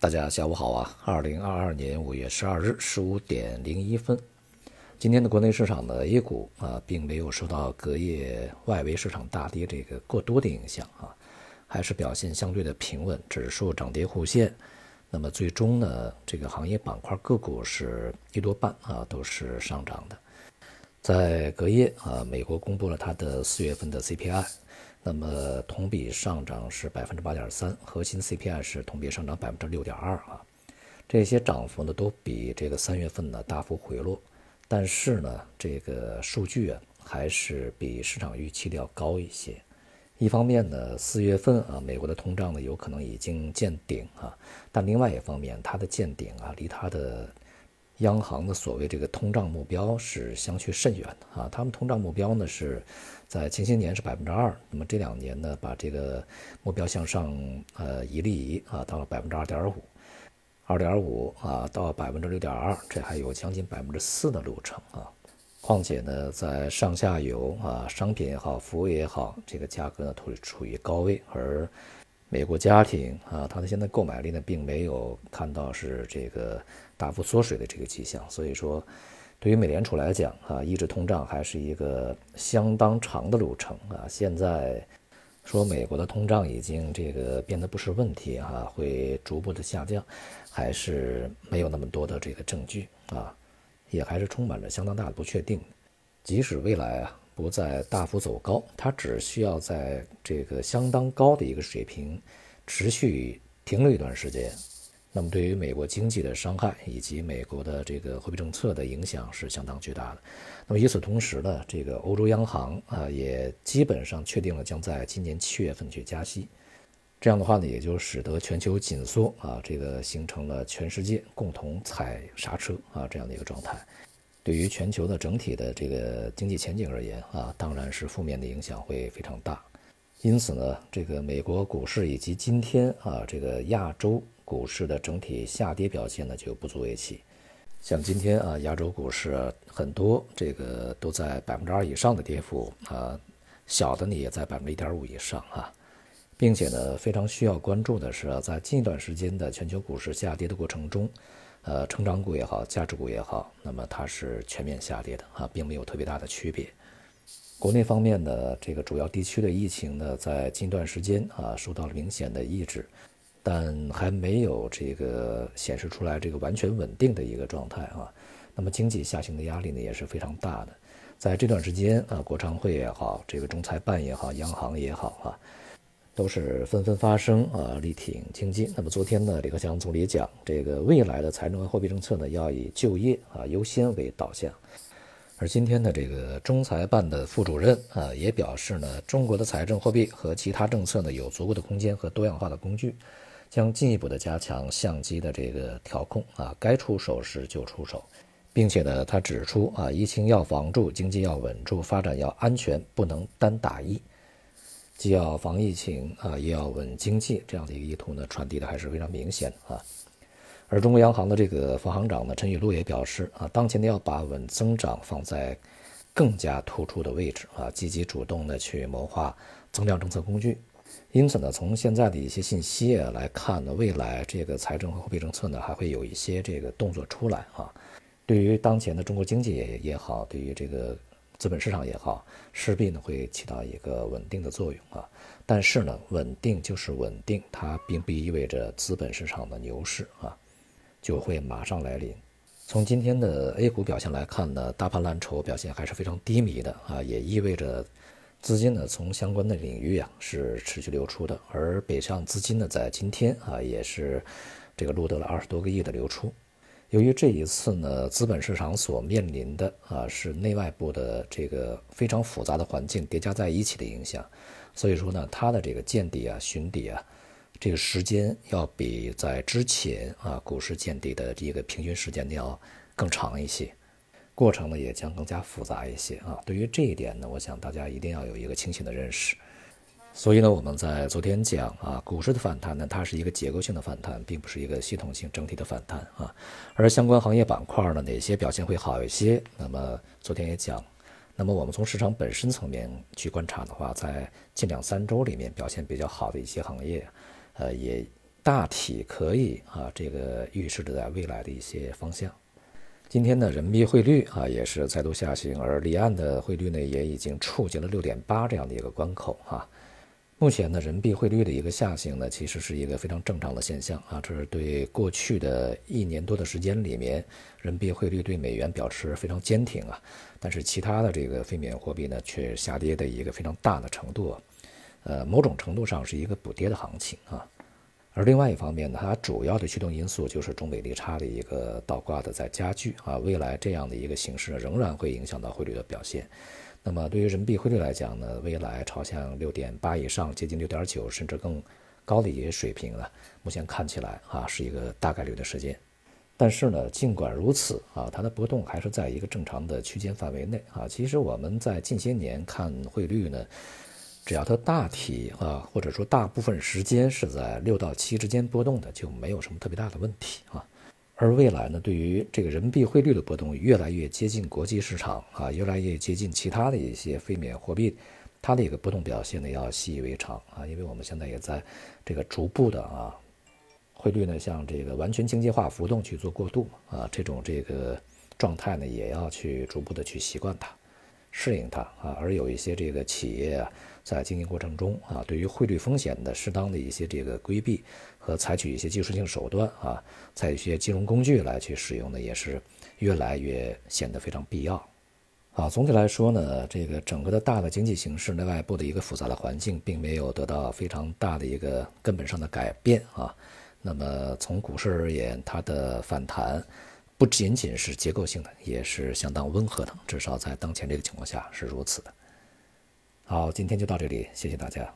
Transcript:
大家下午好啊！2022年5月12日15:01，今天的国内市场的 A 股并没有受到隔夜外围市场大跌这个过多的影响啊，还是表现相对的平稳，指数涨跌互现。那么最终呢，这个行业板块个股是一多半都是上涨的。在隔夜美国公布了它的4月份的 CPI。那么同比上涨是 8.3%， 核心 CPI 是同比上涨 6.2% 啊，这些涨幅呢都比这个3月份呢大幅回落，但是呢这个数据还是比市场预期的要高一些。一方面呢4月份美国的通胀呢有可能已经见顶但另外一方面它的见顶离它的央行的所谓这个通胀目标是相去甚远的他们通胀目标呢是在前些年是 2%， 那么这2年呢把这个目标向上移到了 2.5% 到 6.2%， 这还有将近 4% 的路程况且呢在上下游商品也好服务也好，这个价格呢都处于高位，而美国家庭它的现在购买力呢并没有看到是这个大幅缩水的这个迹象，所以说对于美联储来讲抑制通胀还是一个相当长的路程现在说美国的通胀已经这个变得不是问题会逐步的下降，还是没有那么多的这个证据也还是充满着相当大的不确定。即使未来不再大幅走高，它只需要在这个相当高的一个水平持续停留一段时间，那么对于美国经济的伤害以及美国的这个货币政策的影响是相当巨大的。那么与此同时呢，这个欧洲央行也基本上确定了将在今年7月份去加息，这样的话呢也就使得全球紧缩这个形成了全世界共同踩刹车这样的一个状态。对于全球的整体的这个经济前景而言当然是负面的影响会非常大。因此呢，这个美国股市以及今天这个亚洲股市的整体下跌表现呢就不足为奇。像今天亚洲股市很多这个都在 2% 以上的跌幅小的呢也在 1.5% 以上并且呢非常需要关注的是在近一段时间的全球股市下跌的过程中成长股也好价值股也好，那么它是全面下跌的并没有特别大的区别。国内方面的这个主要地区的疫情呢在近段时间受到了明显的抑制，但还没有这个显示出来这个完全稳定的一个状态那么经济下行的压力呢也是非常大的。在这段时间国常会也好这个中财办也好央行也好都是纷纷发声力挺经济。那么昨天呢李克强总理讲，这个未来的财政和货币政策呢要以就业优先为导向。而今天的这个中财办的副主任也表示呢，中国的财政货币和其他政策呢有足够的空间和多样化的工具，将进一步的加强相机的这个调控该出手时就出手。并且呢他指出疫情要防住，经济要稳住，发展要安全，不能单打一。既要防疫情也要稳经济，这样的一个意图呢传递的还是非常明显而中国央行的这个副行长呢陈雨露也表示当前呢要把稳增长放在更加突出的位置积极主动的去谋划增量政策工具。因此呢从现在的一些信息来看呢，未来这个财政和货币政策呢还会有一些这个动作出来对于当前的中国经济 也好对于这个资本市场也好，势必呢会起到一个稳定的作用但是呢稳定就是稳定，它并不意味着资本市场的牛市就会马上来临。从今天的 A 股表现来看呢，大盘蓝筹表现还是非常低迷的也意味着资金呢从相关的领域是持续流出的，而北向资金呢在今天也是这个录得了20多个亿的流出。由于这一次呢，资本市场所面临的是内外部的这个非常复杂的环境叠加在一起的影响，所以说呢，它的这个见底寻底这个时间要比在之前股市见底的这个平均时间要更长一些，过程呢也将更加复杂一些对于这一点呢，我想大家一定要有一个清醒的认识。所以呢，我们在昨天讲股市的反弹呢，它是一个结构性的反弹，并不是一个系统性整体的反弹而相关行业板块呢，哪些表现会好一些？那么昨天也讲，那么我们从市场本身层面去观察的话，在近2-3周里面表现比较好的一些行业，也大体可以这个预示着在未来的一些方向。今天的人民币汇率也是再度下行，而离岸的汇率呢也已经触及了 6.8 这样的一个关口目前呢人民币汇率的一个下行呢其实是一个非常正常的现象这是对过去的一年多的时间里面人民币汇率对美元表示非常坚挺但是其他的这个非美元货币呢却下跌的一个非常大的程度某种程度上是一个补跌的行情而另外一方面呢，它主要的驱动因素就是中美利差的一个倒挂的在加剧未来这样的一个形势仍然会影响到汇率的表现。那么对于人民币汇率来讲呢，未来朝向 6.8 以上接近 6.9 甚至更高的一些水平呢，目前看起来是一个大概率的事件。但是呢，尽管如此它的波动还是在一个正常的区间范围内其实我们在近些年看汇率呢，只要它大体或者说大部分时间是在6到7之间波动的，就没有什么特别大的问题而未来呢，对于这个人民币汇率的波动越来越接近国际市场越来越接近其他的一些非美元货币，它的一个波动表现呢要习以为常因为我们现在也在这个逐步的汇率呢向这个完全经济化浮动去做过渡这种这个状态呢也要去逐步的去习惯它，适应它而有一些这个企业在经营过程中对于汇率风险的适当的一些这个规避和采取一些技术性手段采取一些金融工具来去使用呢，也是越来越显得非常必要总体来说呢，这个整个的大的经济形势内外部的一个复杂的环境并没有得到非常大的一个根本上的改变那么从股市而言，它的反弹不仅仅是结构性的，也是相当温和的，至少在当前这个情况下是如此的。好，今天就到这里，谢谢大家。